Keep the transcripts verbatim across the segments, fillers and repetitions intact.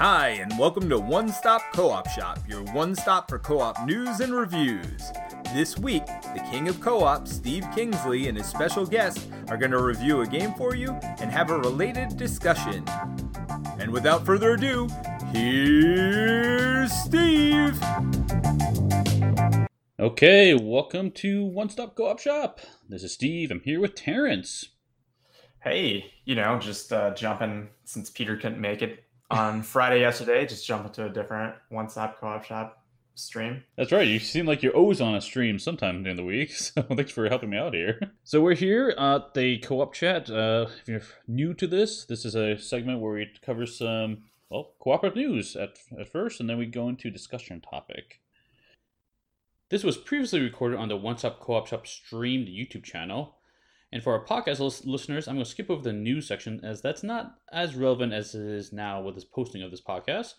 Hi, and welcome to One Stop Co-Op Shop, your one stop for co-op news and reviews. This week, the king of co-op, Steve Kingsley, and his special guest are going to review a game for you and have a related discussion. And without further ado, here's Steve! Okay, welcome to One Stop Co-Op Shop. This is Steve. I'm here with Terrence. Hey, you know, just uh, jumping, since Peter couldn't make it, on Friday yesterday, just jumping to a different one-stop co-op shop stream. That's right. You seem like you're always on a stream sometime during the week, so thanks for helping me out here. So we're here at the co-op chat. Uh, if you're new to this, this is a segment where we cover some, well, cooperative news at, at first, and then we go into discussion topic. This was previously recorded on the One Stop Co-op Shop streamed YouTube channel. And for our podcast listeners, I'm going to skip over the news section as that's not as relevant as it is now with this posting of this podcast,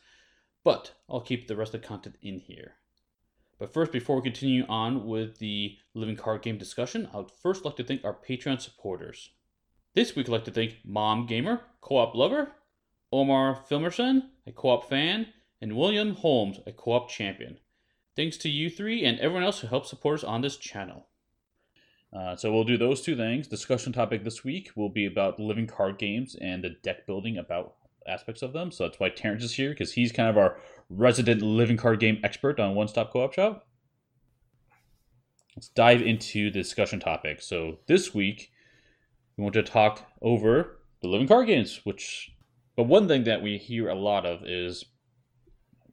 but I'll keep the rest of the content in here. But first, before we continue on with the Living Card Game discussion, I would first like to thank our Patreon supporters. This week, I'd like to thank Mom Gamer, Co-op Lover, Omar Filmerson, a co-op fan, and William Holmes, a co-op champion. Thanks to you three and everyone else who helps support us on this channel. Uh, so we'll do those two things. Discussion topic this week will be about living card games and the deck building about aspects of them. So that's why Terrence is here, because he's kind of our resident living card game expert on One Stop Co-op Shop. Let's dive into the discussion topic. So this week, we want to talk over the living card games, which, but one thing that we hear a lot of is,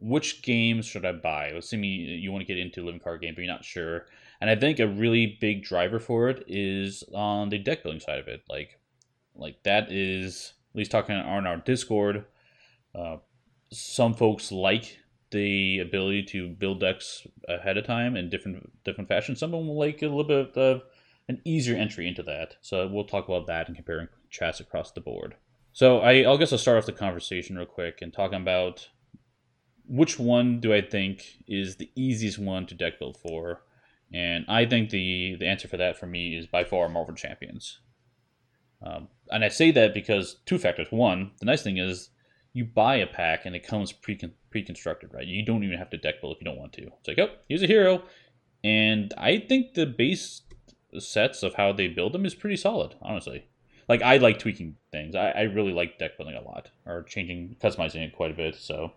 which games should I buy? Let's see, me, you want to get into living card game, but you're not sure. And I think a really big driver for it is on the deck building side of it. Like, like that is, at least talking on our Discord, uh, some folks like the ability to build decks ahead of time in different different fashions. Some of them like a little bit of an easier entry into that. So we'll talk about that and comparing chats across the board. So I, I guess I'll start off the conversation real quick and talking about which one do I think is the easiest one to deck build for. And I think the, the answer for that for me is by far Marvel Champions. Um, and I say that because two factors. One, the nice thing is you buy a pack and it comes pre pre-constructed, right? You don't even have to deck build if you don't want to. It's like, oh, here's a hero. And I think the base sets of how they build them is pretty solid, honestly. Like, I like tweaking things. I, I really like deck building a lot, or changing, customizing it quite a bit. So,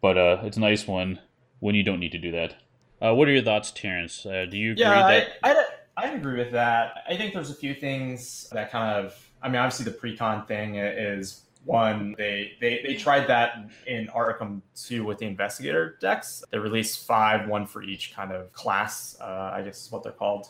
but uh, it's a nice one when you don't need to do that. Uh, what are your thoughts, Terrence? Uh, do you agree yeah, that... I, I, I agree with that. I think there's a few things that kind of... I mean, obviously the pre-con thing is one. They, they, they tried that in Arkham two with the Investigator decks. They released five, one for each kind of class, uh, I guess is what they're called.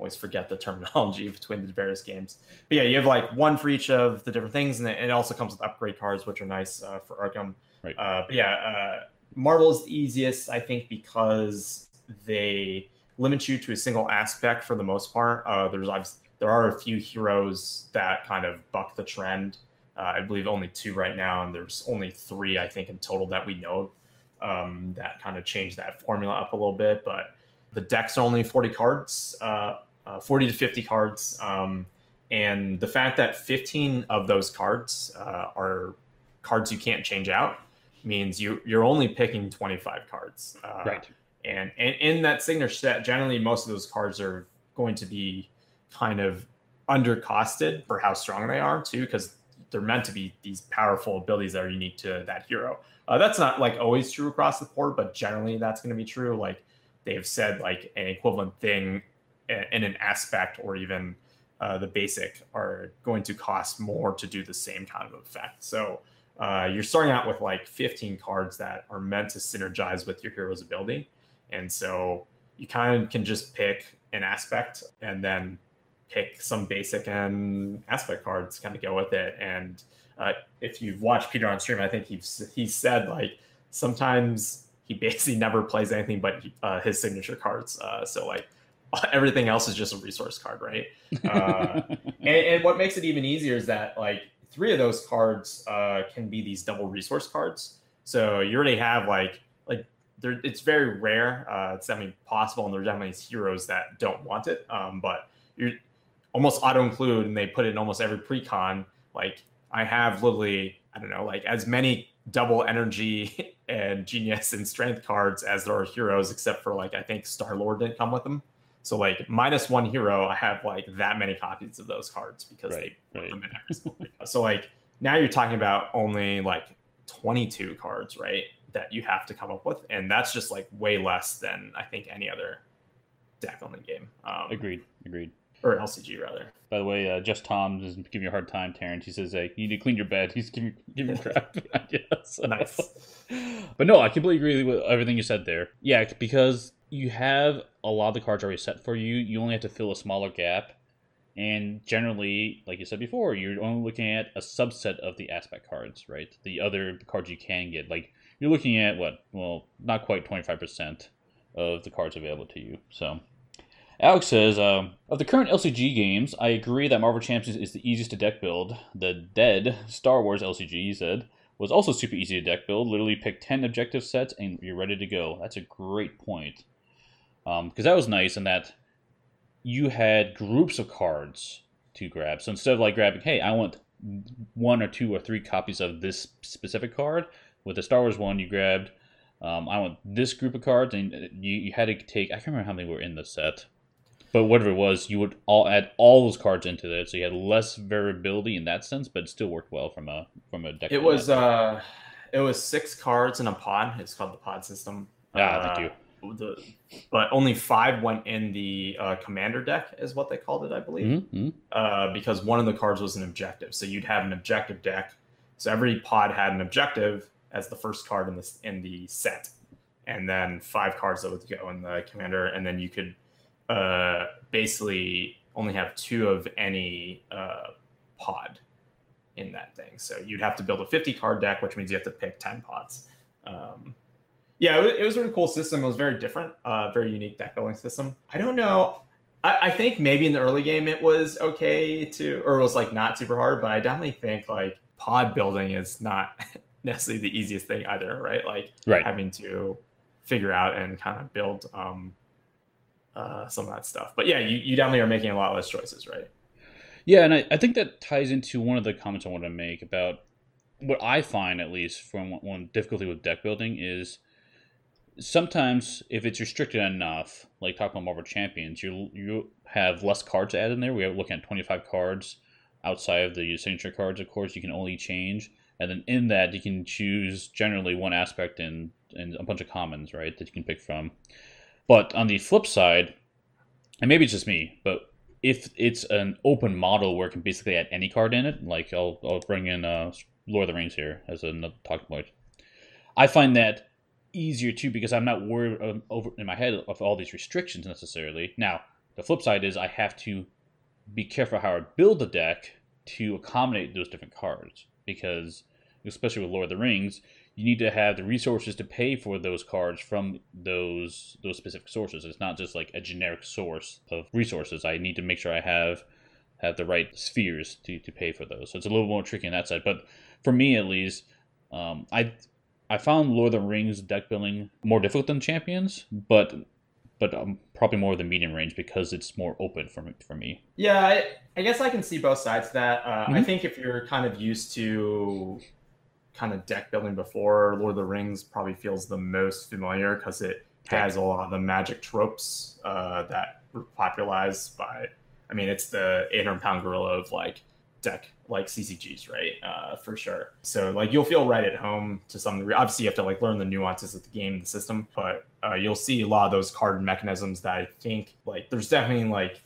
Always forget the terminology between the various games. But yeah, you have like one for each of the different things, and it also comes with upgrade cards, which are nice uh, for Arkham. Right. Uh, but yeah... Uh, Marvel's the easiest, I think, because they limit you to a single aspect for the most part. Uh, there's obviously, there are a few heroes that kind of buck the trend. Uh, I believe only two right now, and there's only three, I think, in total that we know of um, that kind of change that formula up a little bit. But the decks are only forty cards, uh, uh, forty to fifty cards. Um, and the fact that fifteen of those cards uh, are cards you can't change out means you you're only picking twenty-five cards, uh, right? And and in that signature set, generally most of those cards are going to be kind of undercosted for how strong they are too, because they're meant to be these powerful abilities that are unique to that hero. Uh, that's not like always true across the board, but generally that's going to be true. Like they have said, like an equivalent thing in an aspect or even uh, the basic are going to cost more to do the same kind of effect. So. Uh, you're starting out with like fifteen cards that are meant to synergize with your hero's ability. And so you kind of can just pick an aspect and then pick some basic and aspect cards, kind of go with it. And uh, if you've watched Peter on stream, I think he's, he said like sometimes he basically never plays anything but uh, his signature cards. Uh, so like everything else is just a resource card, right? Uh, and, and what makes it even easier is that like, three of those cards uh, can be these double resource cards. So you already have like, like there, it's very rare. Uh, it's definitely possible. And there's definitely heroes that don't want it. Um, but you're almost auto include, and they put it in almost every pre-con. Like I have literally, I don't know, like as many double energy and genius and strength cards as there are heroes, except for like, I think Star-Lord didn't come with them. So like minus one hero, I have like that many copies of those cards because right, they put right. them in every single video. So like now you're talking about only like twenty-two cards, right? That you have to come up with. And that's just like way less than I think any other deck on the game. Um, agreed, agreed. Or L C G rather. By the way, uh, Just Tom is giving you a hard time, Terrence. He says, hey, you need to clean your bed. He's giving, giving crap. Yes. Nice. But no, I completely agree with everything you said there. Yeah, because you have a lot of the cards already set for you. You only have to fill a smaller gap. And generally, like you said before, you're only looking at a subset of the aspect cards, right? The other cards you can get. Like, you're looking at what? Well, not quite twenty-five percent of the cards available to you. So, Alex says, um, of the current L C G games, I agree that Marvel Champions is the easiest to deck build. The dead Star Wars L C G, he said, was also super easy to deck build. Literally pick ten objective sets and you're ready to go. That's a great point. Um, because that was nice in that you had groups of cards to grab. So instead of like grabbing, hey, I want one or two or three copies of this specific card, with the Star Wars one, you grabbed, um, I want this group of cards, and you, you had to take, I can't remember how many were in the set, but whatever it was, you would all add all those cards into that, so you had less variability in that sense, but it still worked well from a from a deck. It was uh, it was six cards in a pod. It's called the pod system. Ah, uh, thank you. The, but only five went in the uh, commander deck is what they called it, I believe, mm-hmm. uh, because one of the cards was an objective. So you'd have an objective deck. So every pod had an objective as the first card in the, in the set. And then five cards that would go in the commander. And then you could uh, basically only have two of any uh, pod in that thing. So you'd have to build a fifty card deck, which means you have to pick ten pods. Um Yeah, it was a really cool system. It was very different, uh, very unique deck building system. I don't know. I, I think maybe in the early game it was okay to, or it was like not super hard, but I definitely think like pod building is not necessarily the easiest thing either, right? Like right. having to figure out and kind of build um, uh, some of that stuff. But yeah, you, you definitely are making a lot less choices, right? Yeah, and I, I think that ties into one of the comments I want to make about what I find, at least from one difficulty with deck building is, sometimes, if it's restricted enough, like talking about Marvel Champions, you you have less cards to add in there. We are looking at twenty-five cards outside of the signature cards, of course, you can only change. And then in that, you can choose generally one aspect and, and a bunch of commons, right, that you can pick from. But on the flip side, and maybe it's just me, but if it's an open model where it can basically add any card in it, like I'll, I'll bring in uh, Lord of the Rings here as another talking point, I find that easier too, because I'm not worried um, over in my head of all these restrictions necessarily. Now, the flip side is I have to be careful how I build the deck to accommodate those different cards, because especially with Lord of the Rings, you need to have the resources to pay for those cards from those those specific sources. It's not just like a generic source of resources. I need to make sure I have have the right spheres to, to pay for those. So it's a little more tricky on that side. But for me at least, um, I I found Lord of the Rings deck building more difficult than Champions, but but um, probably more of the medium range because it's more open for me. For me. Yeah, I, I guess I can see both sides of that. Uh, mm-hmm. I think if you're kind of used to kind of deck building before, Lord of the Rings probably feels the most familiar because it has a lot of the magic tropes uh, that were popularized by, I mean, it's the eight hundred pound gorilla of like, deck like C C Gs, right? Uh, for sure. So like you'll feel right at home to some degree. Obviously you have to like learn the nuances of the game, the system, but uh, you'll see a lot of those card mechanisms that I think like there's definitely like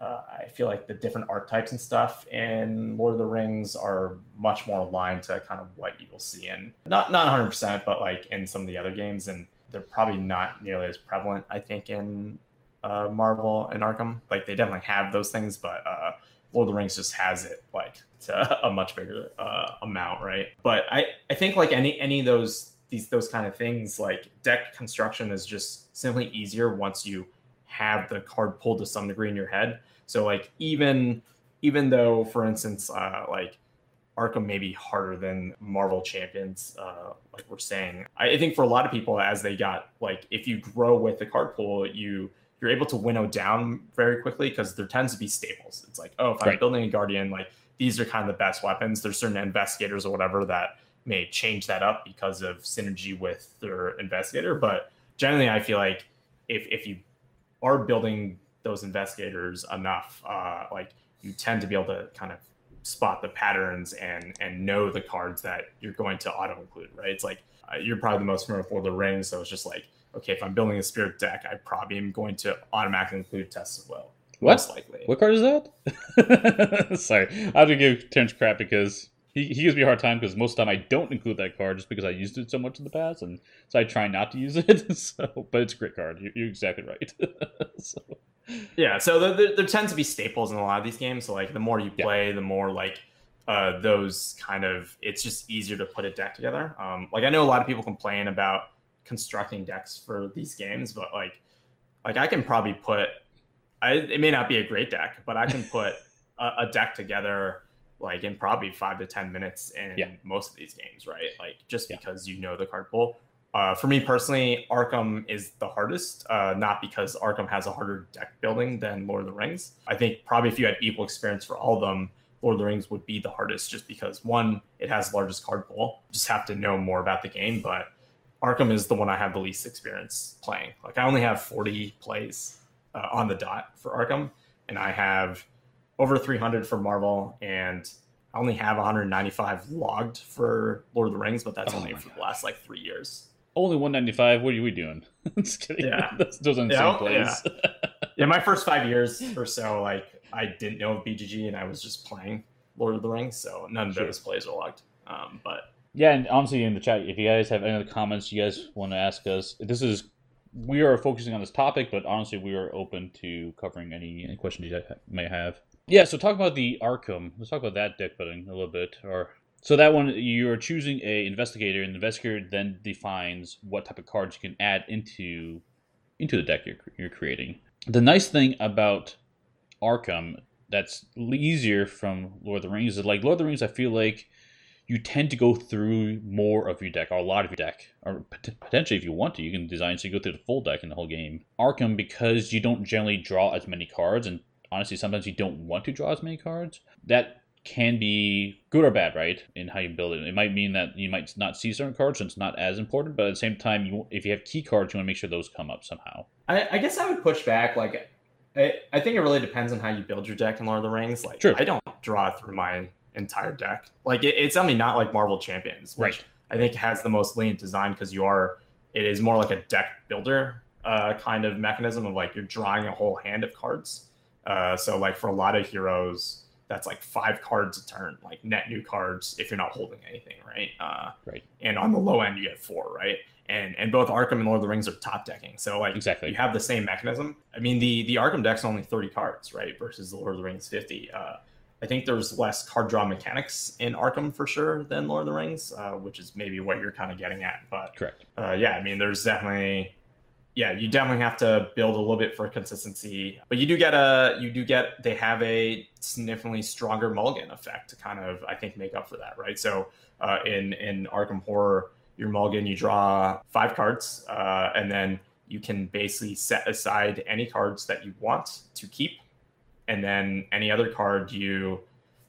uh, I feel like the different archetypes and stuff in Lord of the Rings are much more aligned to kind of what you will see in not not one hundred percent, but like in some of the other games, and they're probably not nearly as prevalent. I think in uh, Marvel and Arkham, like they definitely have those things, but. Uh, Lord of the Rings just has it like to a much bigger uh, amount, right? But I, I think like any any of those these those kind of things, like deck construction is just simply easier once you have the card pulled to some degree in your head. So like even even though, for instance, uh, like Arkham may be harder than Marvel Champions, uh, like we're saying, I, I think for a lot of people as they got like if you grow with the card pool, you you're able to winnow down very quickly because there tends to be staples. It's like, oh, if I'm right. building a Guardian, like these are kind of the best weapons. There's certain investigators or whatever that may change that up because of synergy with their investigator. But generally, I feel like if if you are building those investigators enough, uh, like you tend to be able to kind of spot the patterns and and know the cards that you're going to auto include, right? It's like uh, you're probably the most familiar with Lord of the Rings, so it's just like, okay, if I'm building a spirit deck, I probably am going to automatically include Tests of Will. What? Most likely. What card is that? Sorry, I have to give Terrence crap because he, he gives me a hard time because most of the time I don't include that card just because I used it so much in the past, and so I try not to use it. So, but it's a great card. You're, you're exactly right. So. Yeah, so there, there, there tends to be staples in a lot of these games. So like the more you play, yeah. the more like uh, those kind of, it's just easier to put a deck together. Um, like I know a lot of people complain about constructing decks for these games, but like like I can probably put, I, it may not be a great deck, but I can put a, a deck together like in probably five to ten minutes in yeah. most of these games, right? Like just yeah. because you know the card pool. Uh, for me personally, Arkham is the hardest, uh, not because Arkham has a harder deck building than Lord of the Rings. I think probably if you had equal experience for all of them, Lord of the Rings would be the hardest just because, one, it has the largest card pool. You just have to know more about the game, but Arkham is the one I have the least experience playing. Like I only have forty plays uh, on the dot for Arkham, and I have over three hundred for Marvel, and I only have one hundred ninety-five logged for Lord of the Rings, but that's oh only for God. the last like three years. Only one ninety-five. What are we doing? Just kidding. Yeah, that's those insane yeah, plays. Yeah. yeah, my first five years or so, like I didn't know of B G G, and I was just playing Lord of the Rings, so none of sure. those plays are logged. Um, but yeah, and honestly, in the chat, if you guys have any other comments, you guys want to ask us. This is we are focusing on this topic, but honestly, we are open to covering any, any questions you may have. Yeah, so talk about the Arkham. Let's talk about that deck building a little bit, or. So that one, you're choosing a investigator, and the investigator then defines what type of cards you can add into into the deck you're, you're creating. The nice thing about Arkham that's easier from Lord of the Rings is like Lord of the Rings, I feel like you tend to go through more of your deck, or a lot of your deck, or potentially if you want to, you can design so you go through the full deck in the whole game. Arkham, because you don't generally draw as many cards, and honestly, sometimes you don't want to draw as many cards, that can be good or bad, right, in how you build it. It might mean that you might not see certain cards, and it's not as important, but at the same time, you, if you have key cards, you want to make sure those come up somehow. I, I guess I would push back. Like, I, I think it really depends on how you build your deck in Lord of the Rings. Like, True. I don't draw through my entire deck. Like, it, it's something not like Marvel Champions, which right. I think has the most lenient design because you are, it is more like a deck builder uh, kind of mechanism of like you're drawing a whole hand of cards. Uh, so, like, for a lot of heroes, that's like five cards a turn, like net new cards if you're not holding anything, right? Uh, right. And on the low end, you get four, right? And and both Arkham and Lord of the Rings are top decking. So like exactly. you have the same mechanism. I mean, the, the Arkham deck's only thirty cards, right? Versus the Lord of the Rings fifty. Uh, I think there's less card draw mechanics in Arkham for sure than Lord of the Rings, uh, which is maybe what you're kind of getting at. But Correct. Uh, yeah, I mean, there's definitely... Yeah, you definitely have to build a little bit for consistency, but you do get a, you do get, they have a significantly stronger mulligan effect to kind of, I think, make up for that, right? So uh, in, in Arkham Horror, your mulligan, you draw five cards, uh, and then you can basically set aside any cards that you want to keep, and then any other card you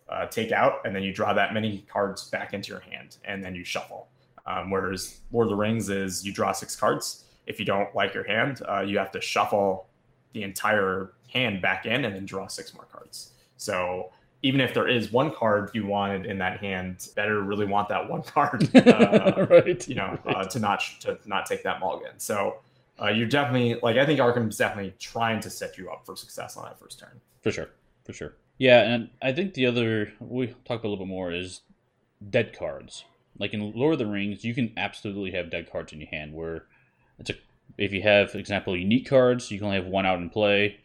uh, take out, and then you draw that many cards back into your hand, and then you shuffle. Um, whereas Lord of the Rings is you draw six cards. If you don't like your hand, uh, you have to shuffle the entire hand back in and then draw six more cards. So even if there is one card you wanted in that hand, better really want that one card, uh, right, you know, right. Uh, to not to not take that mulligan. So uh, you're definitely like I think Arkham's definitely trying to set you up for success on that first turn. For sure, for sure. Yeah, and I think the other we talked a little bit more is dead cards. Like in Lord of the Rings, you can absolutely have dead cards in your hand where. It's a, if you have, for example, unique cards, you can only have one out in play.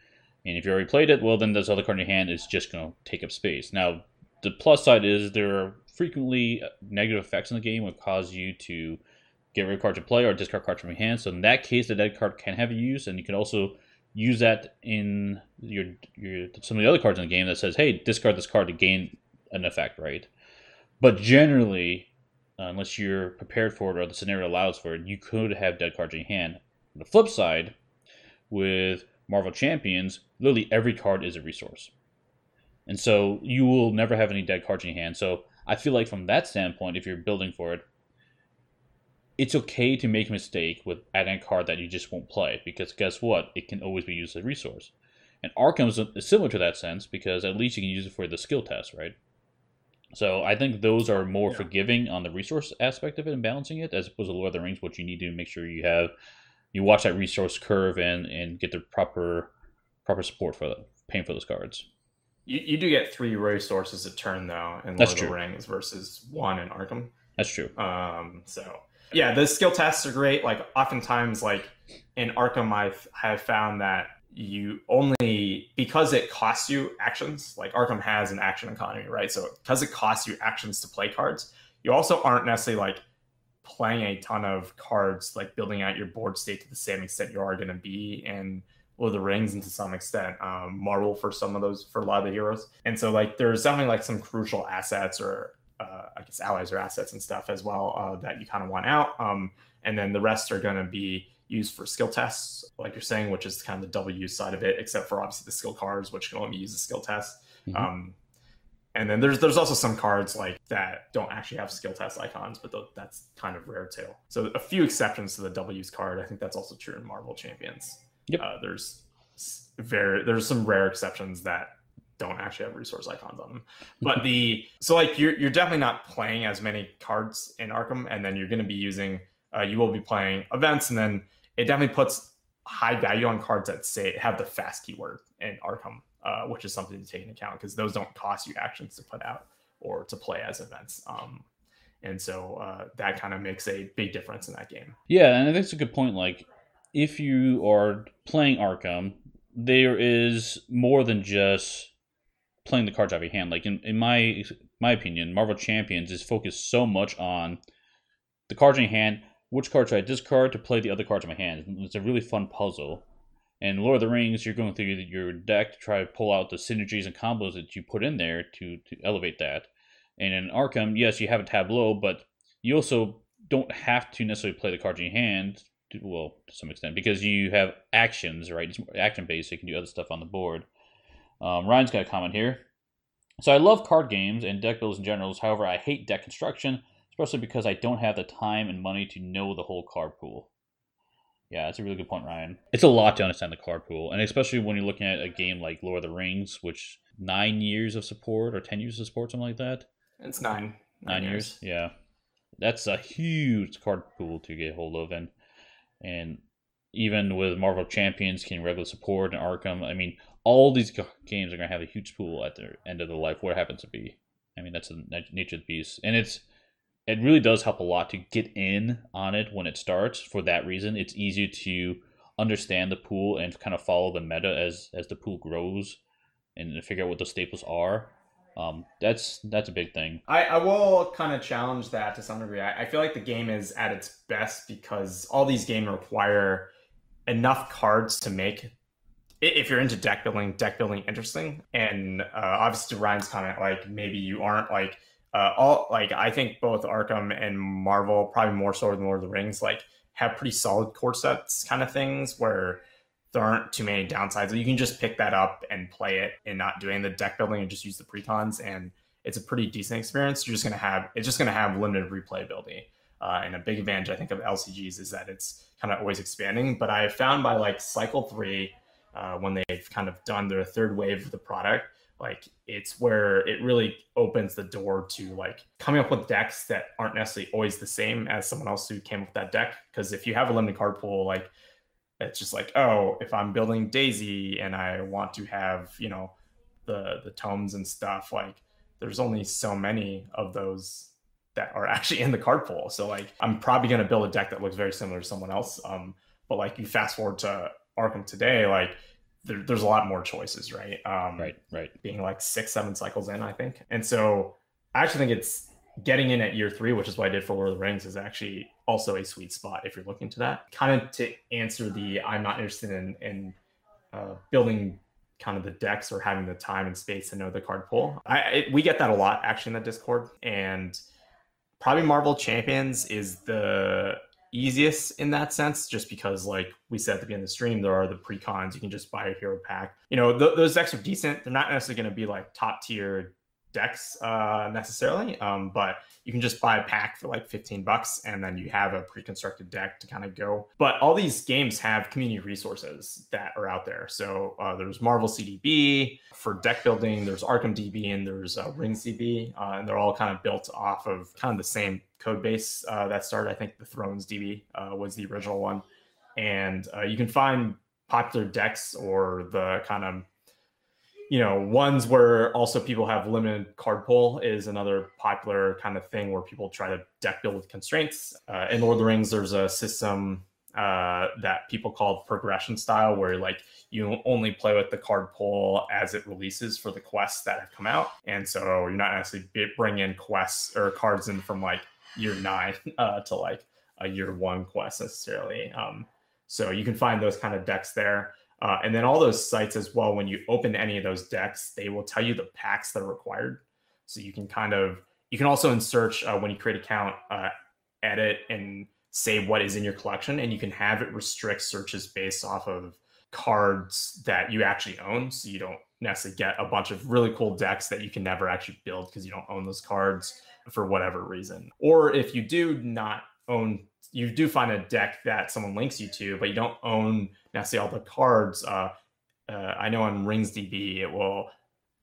And if you already played it, well, then this other card in your hand is just going to take up space. Now, the plus side is there are frequently negative effects in the game that cause you to get rid of cards in play or discard cards from your hand. So in that case, the dead card can have a use, and you can also use that in your your some of the other cards in the game that says, hey, discard this card to gain an effect, right? But generally... Unless you're prepared for it or the scenario allows for it, you could have dead cards in your hand. On the flip side, with Marvel Champions, literally every card is a resource. And so you will never have any dead cards in your hand. So I feel like from that standpoint, if you're building for it, it's okay to make a mistake with adding a card that you just won't play, because guess what? It can always be used as a resource. And Arkham is similar to that sense, because at least you can use it for the skill test, right? So I think those are more yeah. forgiving on the resource aspect of it and balancing it, as opposed to Lord of the Rings, which you need to make sure you have, you watch that resource curve and, and get the proper proper support for the, paying for those cards. You, you do get three resources a turn, though, in Lord That's of true. the Rings versus one in Arkham. That's true. Um, so... Yeah, the skill tests are great. Like, oftentimes, like, in Arkham, I have found that you only, because it costs you actions, like, Arkham has an action economy, right? So, because it costs you actions to play cards, you also aren't necessarily, like, playing a ton of cards, like, building out your board state to the same extent you are going to be in Lord of the Rings, and to some extent, um, Marvel for some of those, for a lot of the heroes. And so, like, there's definitely, like, some crucial assets or Uh, I guess allies or assets and stuff as well uh, that you kind of want out. Um, and then the rest are going to be used for skill tests, like you're saying, which is kind of the double use side of it, except for obviously the skill cards, which can only be used as skill tests. Mm-hmm. Um, and then there's there's also some cards like that don't actually have skill test icons, but th- that's kind of rare too. So a few exceptions to the double use card. I think that's also true in Marvel Champions. Yep. Uh, there's very there's some rare exceptions that don't actually have resource icons on them, but the so like you're you're definitely not playing as many cards in Arkham, and then you're going to be using uh, you will be playing events, and then it definitely puts high value on cards that say have the fast keyword in Arkham, uh, which is something to take into account because those don't cost you actions to put out or to play as events, um, and so uh, that kind of makes a big difference in that game. Yeah, and I think it's a good point. Like if you are playing Arkham, there is more than just playing the cards out of your hand. Like in, in my my opinion, Marvel Champions is focused so much on the cards in your hand, which card should I discard to play the other cards in my hand. It's a really fun puzzle. And Lord of the Rings, you're going through your deck to try to pull out the synergies and combos that you put in there to, to elevate that. And in Arkham, yes, you have a tableau, but you also don't have to necessarily play the cards in your hand, to, well, to some extent, because you have actions, right? It's action-based, so you can do other stuff on the board. Um, Ryan's got a comment here. So I love card games and deck builds in general. However, I hate deck construction, especially because I don't have the time and money to know the whole card pool. Yeah, that's a really good point, Ryan. It's a lot to understand the card pool, and especially when you're looking at a game like Lord of the Rings, which nine years of support or ten years of support, something like that. It's nine. Nine, nine years. years. Yeah, that's a huge card pool to get hold of, and and even with Marvel Champions getting regular support and Arkham, I mean. All these games are going to have a huge pool at their end of the life, where it happens to be. I mean, that's the nature of the beast. And it's it really does help a lot to get in on it when it starts. For that reason, it's easy to understand the pool and kind of follow the meta as as the pool grows and figure out what the staples are. Um, that's that's a big thing. I, I will kind of challenge that to some degree. I, I feel like the game is at its best because all these games require enough cards to make if you're into deck building, deck building interesting. And uh, obviously to Ryan's comment, like maybe you aren't like uh, all like I think both Arkham and Marvel, probably more so than Lord of the Rings, like have pretty solid core sets kind of things where there aren't too many downsides. You can just pick that up and play it and not doing the deck building and just use the precons. And it's a pretty decent experience. You're just going to have, it's just going to have limited replayability. Uh, and a big advantage I think of L C Gs is that it's kind of always expanding. But I have found by like cycle three, Uh, when they've kind of done their third wave of the product, like it's where it really opens the door to like coming up with decks that aren't necessarily always the same as someone else who came up with that deck. Because if you have a limited card pool, like it's just like, oh, if I'm building Daisy and I want to have, you know, the the tomes and stuff, like there's only so many of those that are actually in the card pool. So like I'm probably going to build a deck that looks very similar to someone else. Um, but like you fast forward to Arkham today, like there, there's a lot more choices, right? Um, right, right. Being like six, seven cycles in, I think. And so I actually think it's getting in at year three, which is what I did for Lord of the Rings, is actually also a sweet spot if you're looking to that. Kind of to answer the, I'm not interested in, in uh, building kind of the decks or having the time and space to know the card pool. I, it, we get that a lot actually in the Discord, and probably Marvel Champions is the easiest in that sense, just because like we said at the beginning of the stream, there are the pre-cons. You can just buy a hero pack, you know, th- those decks are decent. They're not necessarily going to be like top tier decks uh, necessarily, um, but you can just buy a pack for like fifteen bucks, and then you have a pre-constructed deck to kind of go. But all these games have community resources that are out there. So uh, there's Marvel C D B for deck building, there's Arkham D B, and there's uh, RingsDB, uh, and they're all kind of built off of kind of the same code base uh, that started. I think the ThronesDB uh, was the original one, and uh, you can find popular decks or the kind of, you know, ones where also people have limited card pull is another popular kind of thing where people try to deck build with constraints. Uh, in Lord of the Rings, there's a system uh, that people call progression style, where like you only play with the card pull as it releases for the quests that have come out. And so you're not actually bringing in quests or cards in from like year nine uh, to like a year one quest necessarily. Um, so you can find those kind of decks there. Uh, and then all those sites as well, when you open any of those decks, they will tell you the packs that are required. So you can kind of, you can also in search uh, when you create an account, uh, edit and save what is in your collection, and you can have it restrict searches based off of cards that you actually own. So you don't necessarily get a bunch of really cool decks that you can never actually build because you don't own those cards for whatever reason. Or if you do not own, you do find a deck that someone links you to, but you don't own necessarily all the cards. Uh, uh, I know on RingsDB, it will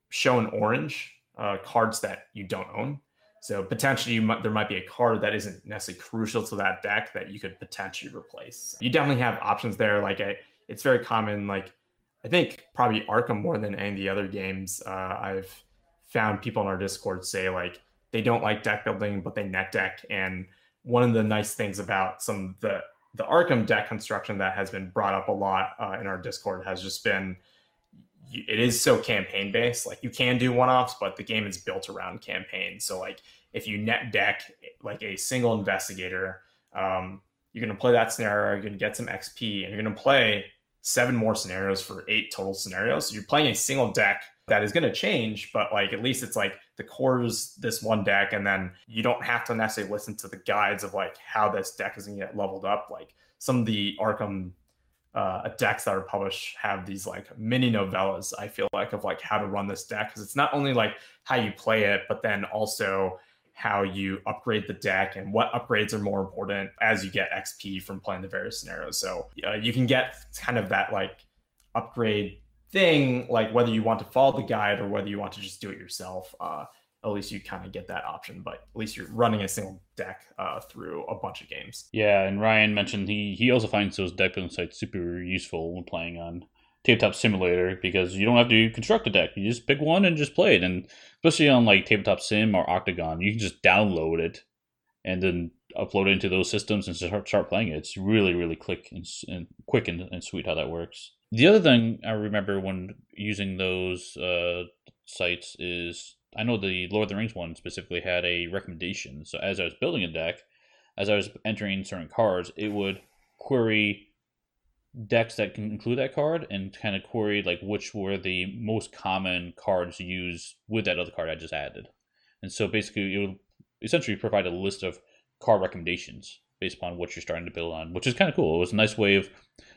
show an orange uh, cards that you don't own. So potentially you might, there might be a card that isn't necessarily crucial to that deck that you could potentially replace. You definitely have options there. Like I, it's very common. Like I think probably Arkham more than any of the other games. Uh, I've found people in our Discord say like they don't like deck building, but they net deck. And one of the nice things about some of the, the Arkham deck construction that has been brought up a lot uh, in our Discord has just been, it is so campaign based. Like you can do one-offs, but the game is built around campaign. So like if you net deck like a single investigator, um, you're going to play that scenario, you're going to get some X P, and you're going to play seven more scenarios for eight total scenarios. So you're playing a single deck that is going to change, but like at least it's like the core is this one deck, and then you don't have to necessarily listen to the guides of like how this deck is going to get leveled up. Like some of the Arkham uh, decks that are published have these like mini novellas, I feel like, of like how to run this deck, because it's not only like how you play it, but then also how you upgrade the deck and what upgrades are more important as you get X P from playing the various scenarios. So uh, you can get kind of that like upgrade thing, like whether you want to follow the guide or whether you want to just do it yourself. Uh, at least you kind of get that option, but at least you're running a single deck uh, through a bunch of games. Yeah, and Ryan mentioned he he also finds those deck building sites super useful when playing on Tabletop Simulator, because you don't have to construct a deck. You just pick one and just play it. And especially on like Tabletop Sim or Octagon, you can just download it and then upload it into those systems and start, start playing it. It's really, really quick and, and quick and, and sweet how that works. The other thing I remember when using those uh, sites is, I know the Lord of the Rings one specifically had a recommendation. So as I was building a deck, as I was entering certain cards, it would query decks that can include that card and kind of query like which were the most common cards used with that other card I just added. And so basically it would essentially provide a list of card recommendations based upon what you're starting to build on, which is kind of cool. It was a nice way of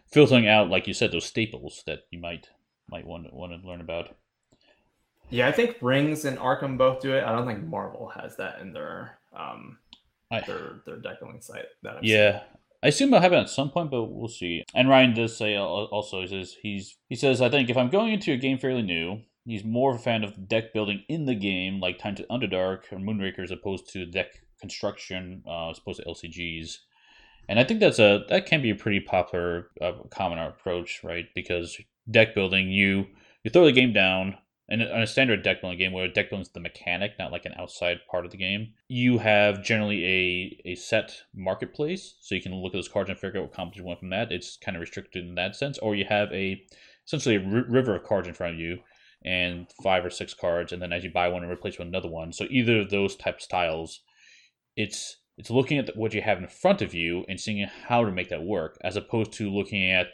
filtering out, like you said, those staples that you might might want to, want to learn about. Yeah, I think Rings and Arkham both do it. I don't think Marvel has that in their um I, their their deck building site. That I'm yeah, seeing. I assume they'll have it at some point, but we'll see. And Ryan does say also, he says he's he says I think if I'm going into a game fairly new, he's more of a fan of deck building in the game, like Into the Underdark or Moonrakers, as opposed to deck construction, uh, as opposed to L C Gs. And I think that's a that can be a pretty popular, uh, common approach, right? Because deck building, you you throw the game down, and on a standard deck building game where deck building is the mechanic, not like an outside part of the game, you have generally a, a set marketplace, so you can look at those cards and figure out what combos you want from that. It's kind of restricted in that sense. Or you have a essentially a r- river of cards in front of you, and five or six cards, and then as you buy one and replace it with another one. So either of those type styles, it's It's looking at what you have in front of you and seeing how to make that work, as opposed to looking at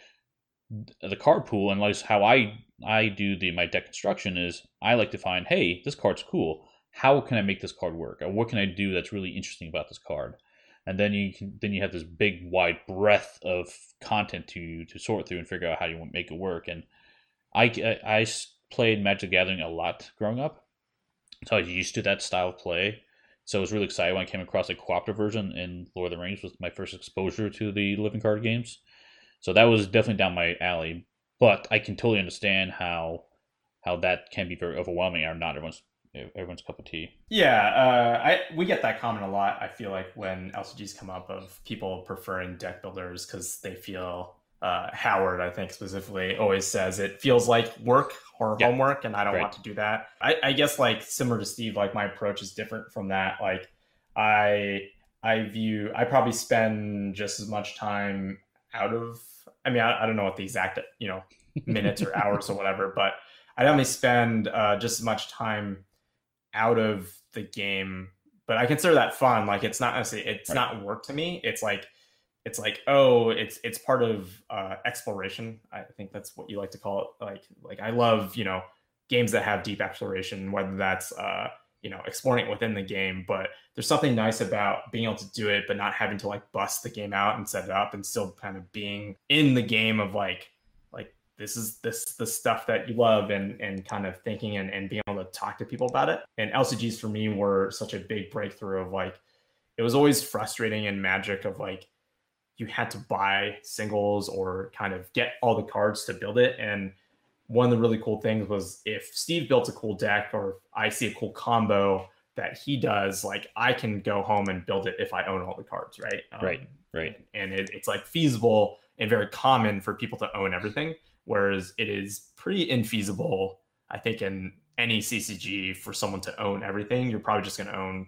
the card pool. And like how I I do the my deck construction is, I like to find, hey, this card's cool. How can I make this card work? Or what can I do that's really interesting about this card? And then you can, then you have this big wide breadth of content to to sort through and figure out how you want to make it work. And I I, I played Magic the Gathering a lot growing up, so I was used to that style of play. So I was really excited when I came across a cooperative version in Lord of the Rings. Was my first exposure to the living card games. So that was definitely down my alley. But I can totally understand how how that can be very overwhelming, or not everyone's everyone's cup of tea. Yeah, uh, I we get that comment a lot, I feel like, when L C Gs come up, of people preferring deck builders because they feel... Uh, Howard, I think specifically, always says it feels like work or yeah. homework, and I don't right. want to do that. I, I guess, like, similar to Steve, like, my approach is different from that. Like, I I view, I probably spend just as much time out of, I mean, I, I don't know what the exact, you know, minutes or hours or whatever, but I only spend uh, just as much time out of the game, but I consider that fun. Like, it's not necessarily, it's right. not work to me. It's like, It's like, oh, it's it's part of uh, exploration. I think that's what you like to call it. Like, like I love, you know, games that have deep exploration, whether that's, uh, you know, exploring it within the game. But there's something nice about being able to do it, but not having to, like, bust the game out and set it up, and still kind of being in the game of, like, like this is this the stuff that you love, and and kind of thinking and, and being able to talk to people about it. And L C Gs for me were such a big breakthrough of, like, it was always frustrating in Magic of, like, you had to buy singles or kind of get all the cards to build it. And one of the really cool things was, if Steve built a cool deck, or if I see a cool combo that he does, like, I can go home and build it if I own all the cards. Right. Um, right. Right. And it, it's like feasible and very common for people to own everything. Whereas it is pretty infeasible, I think, in any C C G for someone to own everything. You're probably just going to own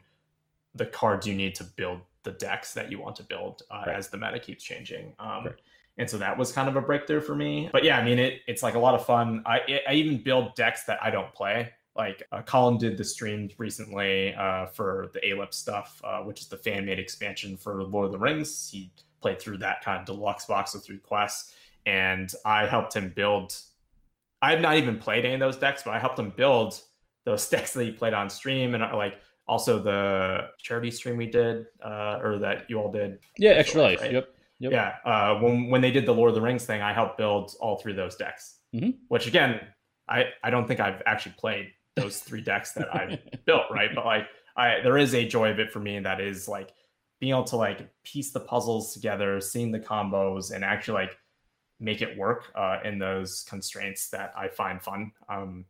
the cards you need to build the decks that you want to build uh, right. as the meta keeps changing. Um, right. And so that was kind of a breakthrough for me. But yeah, I mean, it, it's like a lot of fun. I it, I even build decks that I don't play. Like uh, Colin did the stream recently uh, for the A L E P stuff, uh, which is the fan-made expansion for Lord of the Rings. He played through that kind of deluxe box with three quests. And I helped him build... I've not even played any of those decks, but I helped him build those decks that he played on stream. And like... Also, the charity stream we did, uh, or that you all did. Yeah, Extra Life. Right? Yep. yep. Yeah. Uh, when when they did the Lord of the Rings thing, I helped build all three of those decks. Mm-hmm. Which, again, I, I don't think I've actually played those three decks that I've built, right? But like, I there is a joy of it for me that is like being able to like piece the puzzles together, seeing the combos, and actually like make it work uh, in those constraints that I find fun. Um,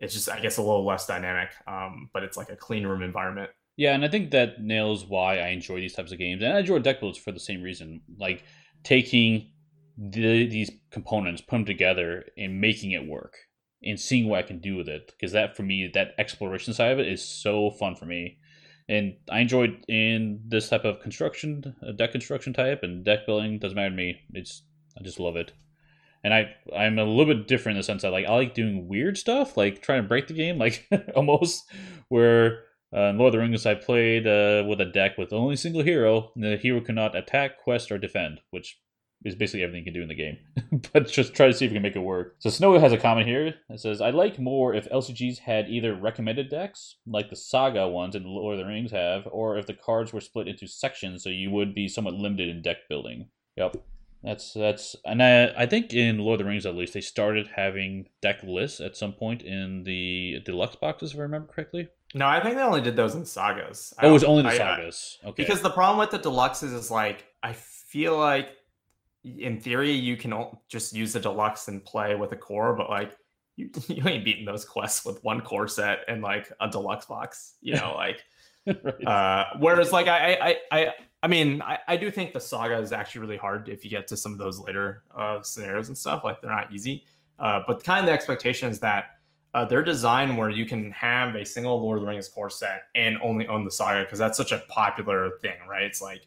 It's just, I guess, a little less dynamic, um, but it's like a clean room environment. Yeah, and I think that nails why I enjoy these types of games. And I enjoy deck builds for the same reason. Like, taking the, these components, put them together, and making it work. And seeing what I can do with it. Because that, for me, that exploration side of it is so fun for me. And I enjoyed in this type of construction, deck construction type, and deck building doesn't matter to me. It's I just love it. And I, I'm a little bit different in the sense that, like, I like doing weird stuff, like trying to break the game, like almost, where uh, in Lord of the Rings, I played uh, with a deck with only a single hero, and the hero cannot attack, quest, or defend, which is basically everything you can do in the game. But just try to see if you can make it work. So Snow has a comment here. It says, I'd like more if L C Gs had either recommended decks, like the saga ones in Lord of the Rings have, or if the cards were split into sections so you would be somewhat limited in deck building. Yep. That's that's and I I think in Lord of the Rings, at least, they started having deck lists at some point in the deluxe boxes, if I remember correctly. No, I think they only did those in sagas. Oh, it was only the sagas. I, okay. Because the problem with the deluxes is, like, I feel like in theory you can just use the deluxe and play with a core, but like you you ain't beating those quests with one core set and like a deluxe box, you know, like. Right. Uh, whereas like I I I. I mean, I, I do think the saga is actually really hard if you get to some of those later uh, scenarios and stuff. Like, they're not easy. Uh, but kind of the expectation is that uh, they're designed where you can have a single Lord of the Rings core set and only own the saga, because that's such a popular thing, right? It's like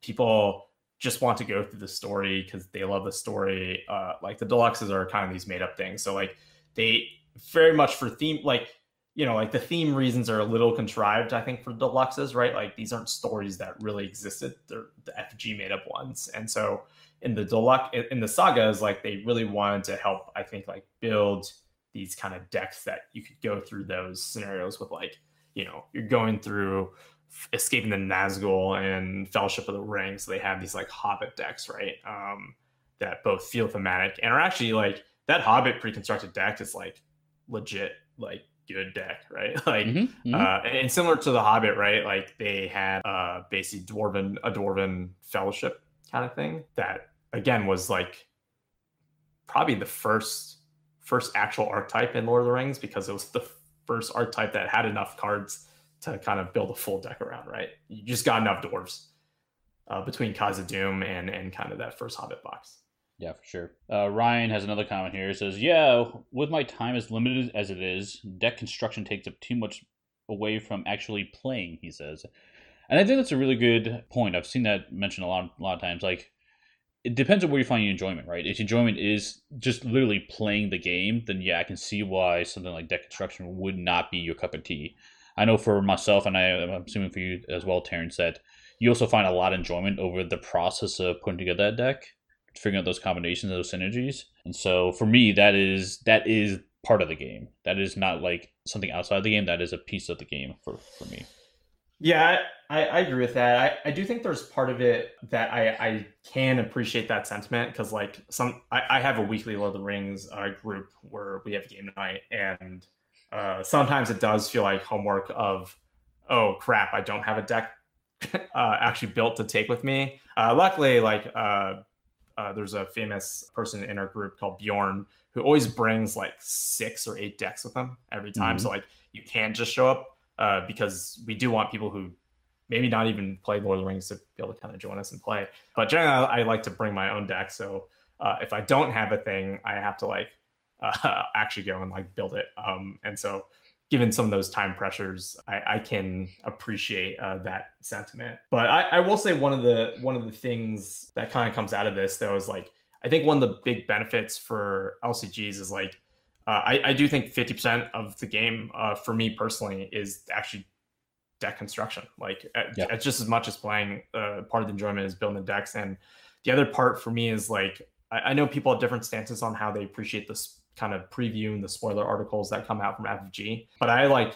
people just want to go through the story because they love the story. Uh, like, the deluxes are kind of these made up things. So, like, they very much for theme, like, you know, like the theme reasons are a little contrived, I think, for deluxes, right? Like, these aren't stories that really existed. They're the F F G made up ones. And so in the deluxe, in the sagas, like, they really wanted to help, I think, like, build these kind of decks that you could go through those scenarios with, like, you know, you're going through escaping the Nazgûl and Fellowship of the Ring. So they have these like Hobbit decks, right? Um, that both feel thematic and are actually like that Hobbit pre-constructed deck is like legit, like, good deck, right? Like, mm-hmm, mm-hmm. Uh, and similar to the Hobbit, right? Like they had uh, basically dwarven a dwarven fellowship kind of thing that again was like probably the first first actual archetype in Lord of the Rings, because it was the first archetype that had enough cards to kind of build a full deck around, right? You just got enough dwarves uh, between Khazad-dûm and and kind of that first Hobbit box. Yeah, for sure. Uh, Ryan has another comment here. He says, yeah, with my time as limited as it is, deck construction takes up too much away from actually playing, he says. And I think that's a really good point. I've seen that mentioned a lot, a lot of times. Like, it depends on where you find your enjoyment, right? If enjoyment is just literally playing the game, then yeah, I can see why something like deck construction would not be your cup of tea. I know for myself, and I, I'm assuming for you as well, Terrence, that you also find a lot of enjoyment over the process of putting together that deck, figuring out those combinations, those synergies. And so for me, that is that is part of the game. That is not like something outside the game. That is a piece of the game for, for me. Yeah, I, I agree with that. I, I do think there's part of it that I, I can appreciate that sentiment, because like some I, I have a weekly Lord of the Rings uh, group where we have game night, and uh, sometimes it does feel like homework of, oh crap, I don't have a deck uh, actually built to take with me. Uh, luckily, like uh, Uh, there's a famous person in our group called Bjorn who always brings like six or eight decks with him every time. Mm-hmm. So like you can't just show up uh, because we do want people who maybe not even play Lord of the Rings to be able to kind of join us and play. But generally, I like to bring my own deck. So uh, if I don't have a thing, I have to like uh, actually go and like build it. Um, and so given some of those time pressures, I, I can appreciate uh, that sentiment. But I, I will say one of the one of the things that kind of comes out of this, though, is like, I think one of the big benefits for L C Gs is like, uh, I, I do think fifty percent of the game uh, for me personally is actually deck construction. Like yeah. It's just as much as playing, uh, part of the enjoyment is building the decks. And the other part for me is like, I, I know people have different stances on how they appreciate this kind of previewing the spoiler articles that come out from F F G, but I like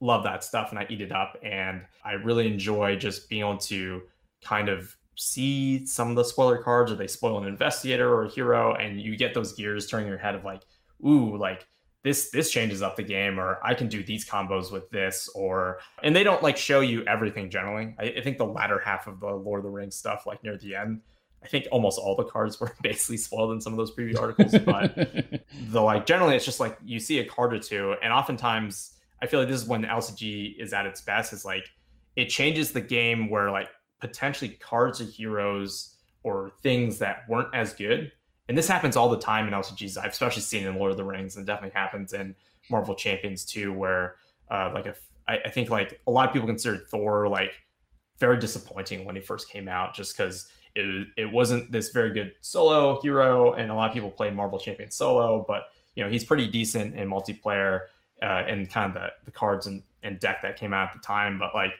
love that stuff and I eat it up, and I really enjoy just being able to kind of see some of the spoiler cards, or they spoil an investigator or a hero, and you get those gears turning your head of like, ooh, like this this changes up the game, or I can do these combos with this, or and they don't like show you everything generally. I, I think the latter half of the Lord of the Rings stuff, like near the end, I think almost all the cards were basically spoiled in some of those preview articles, but the like generally it's just like you see a card or two, and oftentimes I feel like this is when the L C G is at its best, is like it changes the game where like potentially cards or heroes or things that weren't as good, and this happens all the time in L C Gs. I've especially seen in Lord of the Rings, and definitely happens in Marvel Champions too, where uh, like if I, I think like a lot of people considered Thor like very disappointing when he first came out, just because It, it wasn't this very good solo hero, and a lot of people play Marvel Champions solo, but you know he's pretty decent in multiplayer uh, and kind of the, the cards and, and deck that came out at the time. But like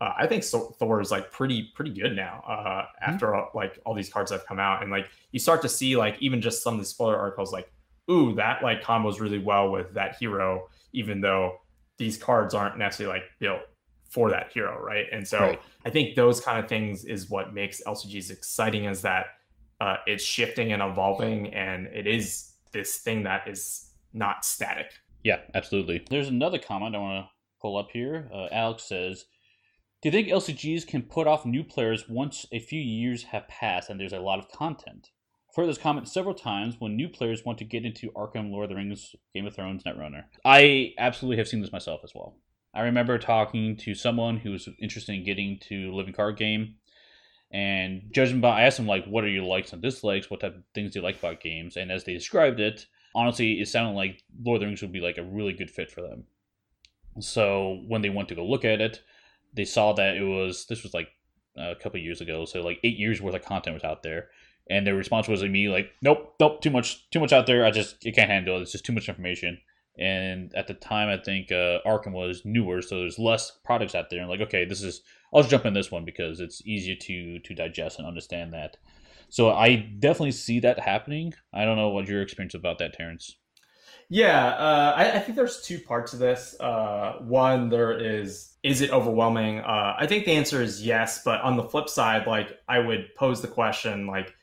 uh, I think Thor is like pretty pretty good now uh, after mm-hmm. all, like all these cards have come out, and like you start to see like even just some of the spoiler articles like, ooh, that like combos really well with that hero, even though these cards aren't necessarily like built for that hero, right? And so right. I think those kind of things is what makes L C Gs exciting, is that uh, it's shifting and evolving, and it is this thing that is not static. Yeah, absolutely. There's another comment I want to pull up here. Uh, Alex says, do you think L C Gs can put off new players once a few years have passed and there's a lot of content? I've heard this comment several times when new players want to get into Arkham, Lord of the Rings, Game of Thrones, Netrunner. I absolutely have seen this myself as well. I remember talking to someone who was interested in getting to Living Card Game, and judging by, I asked them like, what are your likes and dislikes? What type of things do you like about games? And as they described it, honestly, it sounded like Lord of the Rings would be like a really good fit for them. So when they went to go look at it, they saw that it was, this was like a couple of years ago. So like eight years worth of content was out there. And their response was to me like, nope, nope, too much, too much out there. I just, you can't handle it. It's just too much information. And at the time, I think uh, Arkham was newer, so there's less products out there. And like, okay, this is, I'll just jump in this one because it's easier to to digest and understand that. So I definitely see that happening. I don't know what your experience about that, Terrence. Yeah, uh, I, I think there's two parts of this. Uh, one, there is, is it overwhelming? Uh, I think the answer is yes. But on the flip side, like I would pose the question, like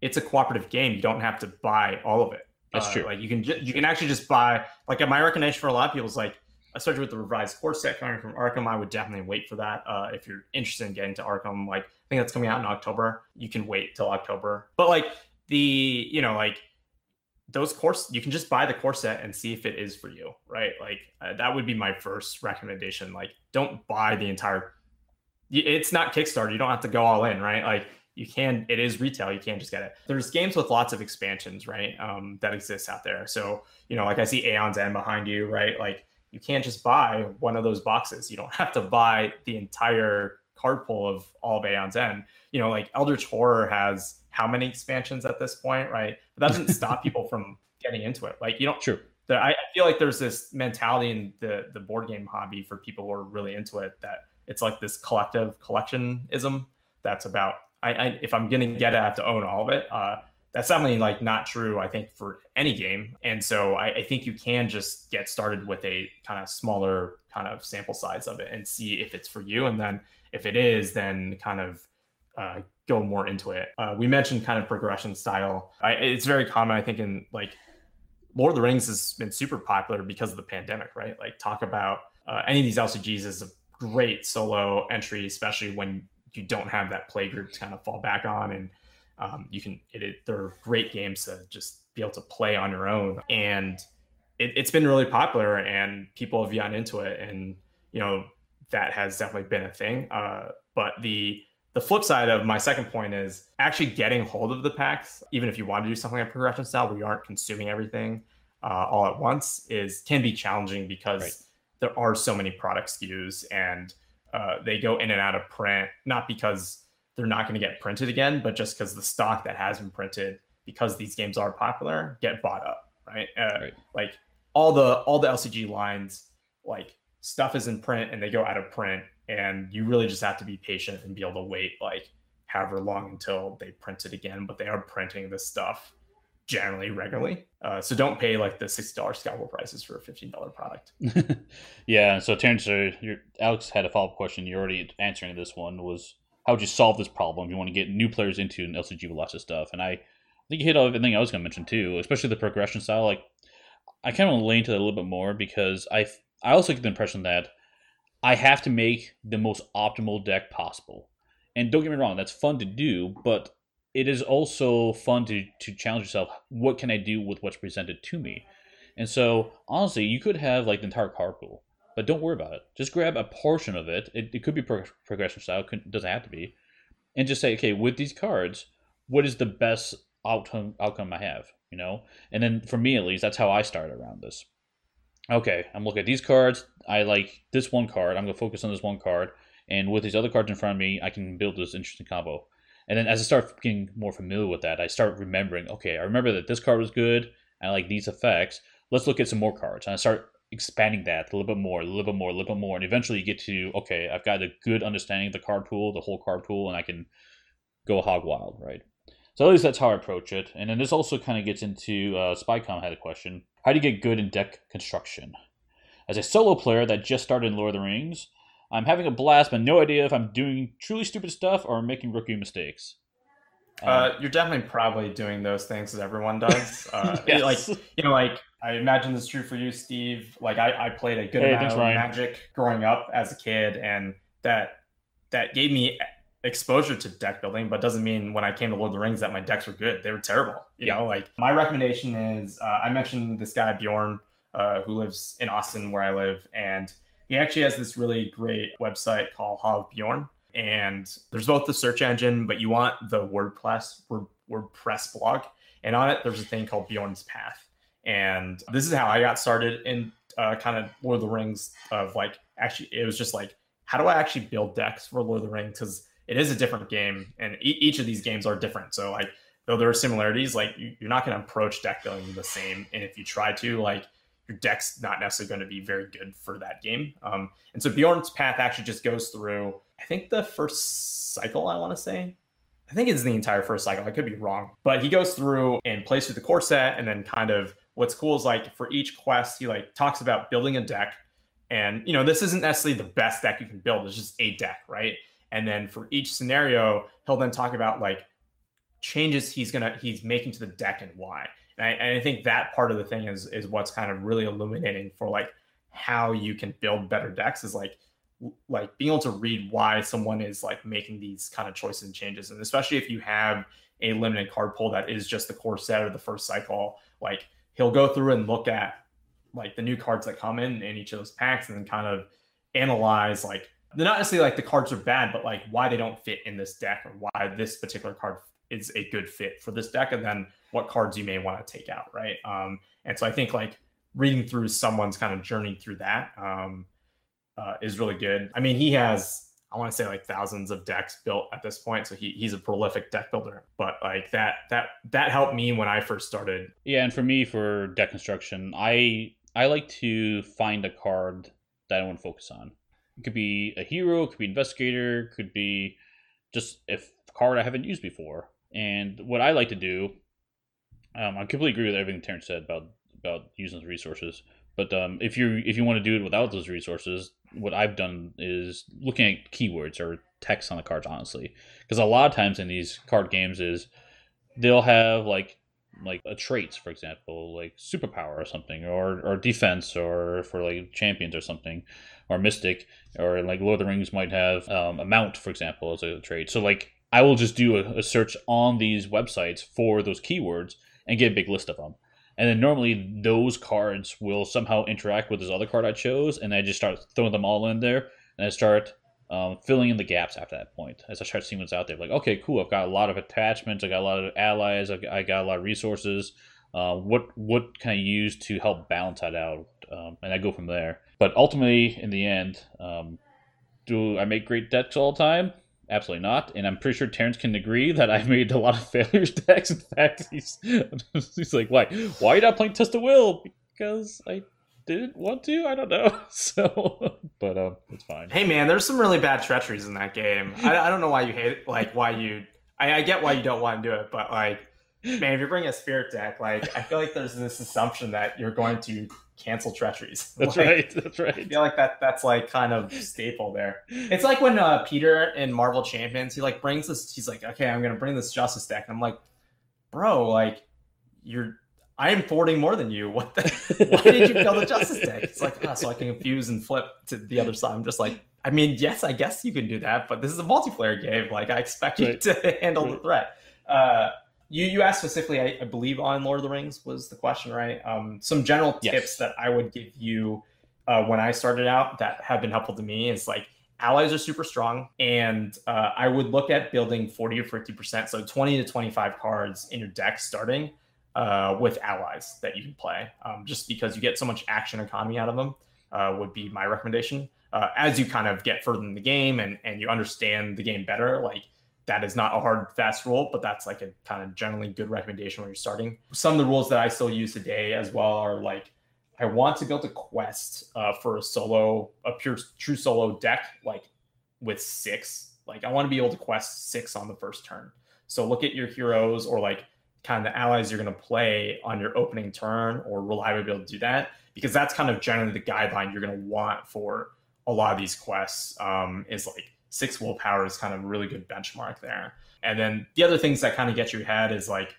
it's a cooperative game. You don't have to buy all of it. That's uh, true. Like you can you can actually just buy, like my recommendation for a lot of people is like, especially with the revised core set coming from Arkham, I would definitely wait for that. Uh, if you're interested in getting to Arkham, like I think that's coming out in October. You can wait till October. But like the, you know, like those course, you can just buy the core set and see if it is for you, right? Like uh, that would be my first recommendation. Like don't buy the entire, it's not Kickstarter. You don't have to go all in, right? Like you can, it is retail. You can't just get it. There's games with lots of expansions, right? Um, that exists out there. So, you know, like I see Aeon's End behind you, right? Like you can't just buy one of those boxes. You don't have to buy the entire card pool of all of Aeon's End. You know, like Eldritch Horror has how many expansions at this point, right? But that doesn't stop people from getting into it. Like you don't. Sure. There, I, I feel like there's this mentality in the the board game hobby for people who are really into it that it's like this collective collectionism that's about. I, I if I'm gonna get it, I have to own all of it. Uh, That's definitely like not true, I think, for any game. And so I, I think you can just get started with a kind of smaller kind of sample size of it and see if it's for you. And then if it is, then kind of uh, go more into it. Uh, we mentioned kind of progression style. I, it's very common, I think, in like Lord of the Rings has been super popular because of the pandemic, right? Like talk about uh, any of these L C Gs is a great solo entry, especially when you don't have that playgroup to kind of fall back on. And Um, you can, it, it, they're great games to just be able to play on your own. And it, it's been really popular and people have gotten into it. And, you know, that has definitely been a thing. Uh, but the, the flip side of my second point is actually getting hold of the packs, even if you want to do something like progression style, where you aren't consuming everything uh, all at once is, can be challenging because right. there are so many product S K Us and uh, they go in and out of print, not because they're not going to get printed again, but just because the stock that has been printed, because these games are popular, get bought up, right? Uh, right. Like all the all the L C G lines, like stuff is in print and they go out of print, and you really just have to be patient and be able to wait like however long until they print it again. But they are printing this stuff generally regularly, uh, so don't pay like the sixty dollars scalpel prices for a fifteen dollars product. Yeah. So Terrence, uh, your, Alex had a follow up question. You're already answering this one was. How would you solve this problem? You want to get new players into an L C G with lots of stuff. And I think you hit everything I was going to mention too, especially the progression style. Like I kind of want to lean to that a little bit more because I, I also get the impression that I have to make the most optimal deck possible. And don't get me wrong, that's fun to do, but it is also fun to, to challenge yourself. What can I do with what's presented to me? And so honestly, you could have like the entire card pool. But don't worry about it. Just grab a portion of it. It, it could be pro- progression style. It doesn't have to be. And just say, okay, with these cards, what is the best outcome outcome I have? You know? And then for me, at least, that's how I started around this. Okay, I'm looking at these cards. I like this one card. I'm going to focus on this one card. And with these other cards in front of me, I can build this interesting combo. And then as I start getting more familiar with that, I start remembering, okay, I remember that this card was good. I like these effects. Let's look at some more cards. And I start expanding that a little bit more, a little bit more, a little bit more, and eventually you get to, okay, I've got a good understanding of the card pool, the whole card pool, and I can go hog wild, right? So at least that's how I approach it. And then this also kind of gets into, uh, Spycom had a question, how do you get good in deck construction? As a solo player that just started in Lord of the Rings, I'm having a blast, but no idea if I'm doing truly stupid stuff or making rookie mistakes. Um, uh, you're definitely probably doing those things as everyone does. Uh, yes. Like, you know, like, I imagine this is true for you, Steve. Like I, I played a good hey, amount of Ryan. Magic growing up as a kid, and that that gave me exposure to deck building, but doesn't mean when I came to Lord of the Rings that my decks were good. They were terrible. You yeah. know, like my recommendation is, uh, I mentioned this guy, Bjorn, uh, who lives in Austin where I live, and he actually has this really great website called Hog Bjorn. And there's both the search engine, but you want the WordPress, Word, WordPress blog. And on it, there's a thing called Beorn's Path. And this is how I got started in uh, kind of Lord of the Rings of like, actually, it was just like, how do I actually build decks for Lord of the Rings? Because it is a different game and e- each of these games are different. So like, though there are similarities, like you, you're not going to approach deck building the same. And if you try to, like your deck's not necessarily going to be very good for that game. Um, and so Beorn's Path actually just goes through, I think the first cycle, I want to say. I think it's the entire first cycle. I could be wrong. But he goes through and plays through the core set and then kind of, what's cool is like for each quest, he like talks about building a deck, and you know this isn't necessarily the best deck you can build. It's just a deck, right? And then for each scenario, he'll then talk about like changes he's gonna he's making to the deck and why. And I, and I think that part of the thing is is what's kind of really illuminating for like how you can build better decks is like like being able to read why someone is like making these kind of choices and changes. And especially if you have a limited card pool that is just the core set of the first cycle, like he'll go through and look at like the new cards that come in in each of those packs and then kind of analyze like, they're not necessarily like the cards are bad, but like why they don't fit in this deck or why this particular card is a good fit for this deck, and then what cards you may want to take out, right? Um, and so I think like reading through someone's kind of journey through that um, uh, is really good. I mean, he has, I want to say like thousands of decks built at this point. So he he's a prolific deck builder, but like that, that, that helped me when I first started. Yeah. And for me, for deck construction, I, I like to find a card that I want to focus on. It could be a hero, it could be investigator, could be just a card I haven't used before. And what I like to do, um, I completely agree with everything Terrence said about about using those resources. But um, if you if you want to do it without those resources, what I've done is looking at keywords or text on the cards, honestly, because a lot of times in these card games is they'll have like like a traits, for example, like superpower or something, or or defense, or for like champions or something, or mystic, or like Lord of the Rings might have um, a mount, for example, as a trait. So like I will just do a, a search on these websites for those keywords and get a big list of them. And then normally those cards will somehow interact with this other card I chose, and I just start throwing them all in there, and I start um, filling in the gaps after that point. As I start seeing what's out there, like, okay, cool, I've got a lot of attachments, I got a lot of allies, I've, I got a lot of resources. Uh, what what can I use to help balance that out? Um, and I go from there. But ultimately, in the end, um, do I make great decks all the time? Absolutely not, and I'm pretty sure Terrence can agree that I made a lot of failures decks. In fact, he's he's like, why? Why are you not playing Test of Will? Because I didn't want to. I don't know. So, but um, it's fine. Hey man, there's some really bad treacheries in that game. I, I don't know why you hate it. Like why you? I, I get why you don't want to do it, but like, man, if you're bringing a spirit deck, like I feel like there's this assumption that you're going to cancel treacheries. That's like, right. That's right. I feel like that that's like kind of staple there. It's like when uh, Peter in Marvel Champions, he like brings this, he's like, okay, I'm going to bring this justice deck. And I'm like, bro, like you're, I am thwarting more than you. What the, why did you kill the justice deck? It's like, oh, so I can confuse and flip to the other side. I'm just like, I mean, yes, I guess you can do that, but this is a multiplayer game. Like I expect right. you to handle right. the threat. Uh, You you asked specifically, I, I believe, on Lord of the Rings was the question, right? Um, some general yes. tips that I would give you uh, when I started out that have been helpful to me is like allies are super strong, and uh, I would look at building forty or fifty percent, so twenty to twenty-five cards in your deck starting uh, with allies that you can play, um, just because you get so much action economy out of them uh, would be my recommendation. Uh, as you kind of get further in the game and and you understand the game better, like. That is not a hard, fast rule, but that's like a kind of generally good recommendation when you're starting. Some of the rules that I still use today as well are like, I want to build a quest uh, for a solo, a pure true solo deck, like with six. Like I want to be able to quest six on the first turn. So look at your heroes or like kind of the allies you're going to play on your opening turn or reliably be able to do that, because that's kind of generally the guideline you're going to want for a lot of these quests um, is like, six willpower is kind of a really good benchmark there. And then the other things that kind of get you ahead is like,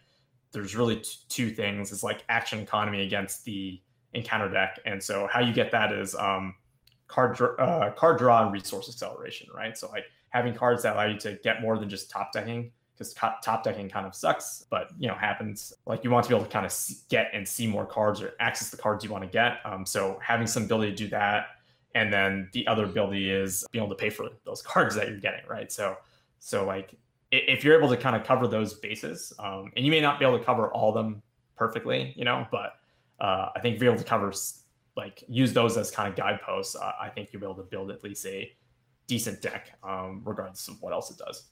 there's really t- two things. It's like action economy against the encounter deck. And so how you get that is um, card, dr- uh, card draw and resource acceleration, right? So like having cards that allow you to get more than just top decking, because co- top decking kind of sucks, but you know, happens. Like you want to be able to kind of get and see more cards or access the cards you want to get. Um, so having some ability to do that. And then the other ability is being able to pay for those cards that you're getting, right? So, so like if you're able to kind of cover those bases, um, and you may not be able to cover all of them perfectly, you know, but uh, I think being able to cover, like use those as kind of guideposts, uh, I think you'll be able to build at least a decent deck, um, regardless of what else it does.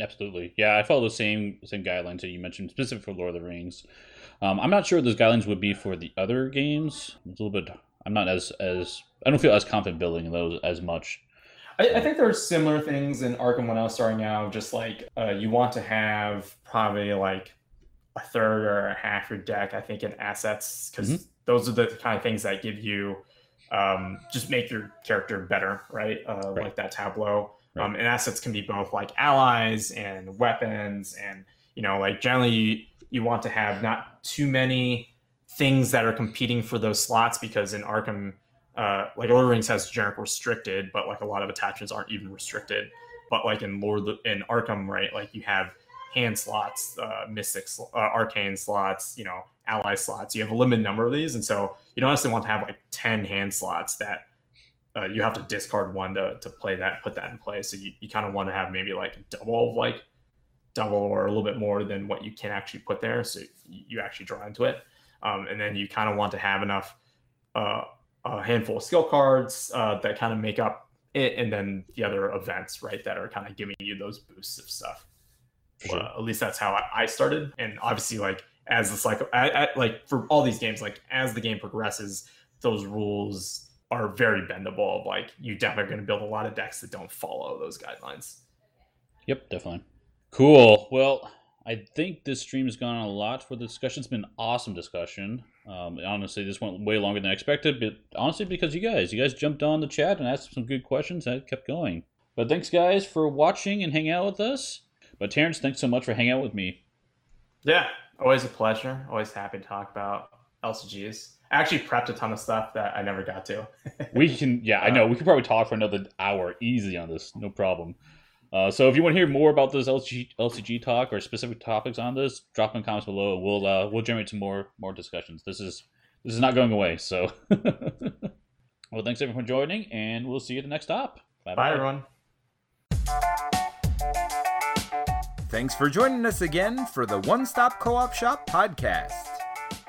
Absolutely. Yeah, I follow the same same guidelines that you mentioned, specific for Lord of the Rings. Um, I'm not sure those guidelines would be for the other games. It's a little bit... I'm not as, as I don't feel as confident building those as much. I, I think there are similar things in Arkham when I was starting out, just like uh, you want to have probably like a third or a half your deck, I think, in assets, because mm-hmm. those are the kind of things that give you um, just make your character better, right? Uh, right. Like that tableau. Right. Um, and assets can be both like allies and weapons and you know, like generally you, you want to have not too many things that are competing for those slots, because in Arkham, uh, like Lord of the Rings has generic restricted, but like a lot of attachments aren't even restricted. But like in Lord in Arkham, right? Like you have hand slots, uh, mystic, sl uh, arcane slots, you know, ally slots. You have a limited number of these, and so you don't necessarily want to have like ten hand slots that uh, you have to discard one to to play that, put that in play. So you, you kind of want to have maybe like double, like double or a little bit more than what you can actually put there, so you, you actually draw into it. Um, and then you kind of want to have enough uh, a handful of skill cards uh, that kind of make up it, and then the other events, right, that are kind of giving you those boosts of stuff. Sure. Uh, at least that's how I, I started. And obviously, like as the cycle, I, I, like for all these games, like as the game progresses, those rules are very bendable. Like you definitely are going to build a lot of decks that don't follow those guidelines. Yep, definitely. Cool. Well, I think this stream has gone on a lot for the discussion. It's been an awesome discussion. Um, honestly, this went way longer than I expected, but honestly, because you guys, you guys jumped on the chat and asked some good questions, and it kept going. But thanks, guys, for watching and hanging out with us. But Terrence, thanks so much for hanging out with me. Yeah, always a pleasure. Always happy to talk about L C Gs. I actually prepped a ton of stuff that I never got to. we can, yeah, I know. We could probably talk for another hour easy on this, no problem. Uh, so if you want to hear more about this L C G talk or specific topics on this, drop in the comments below, and we'll uh, we'll generate some more more discussions. This is this is not going away. So, well, thanks everyone for joining, and we'll see you at the next stop. Bye, bye, bye everyone. Thanks for joining us again for the One Stop Co-op Shop podcast.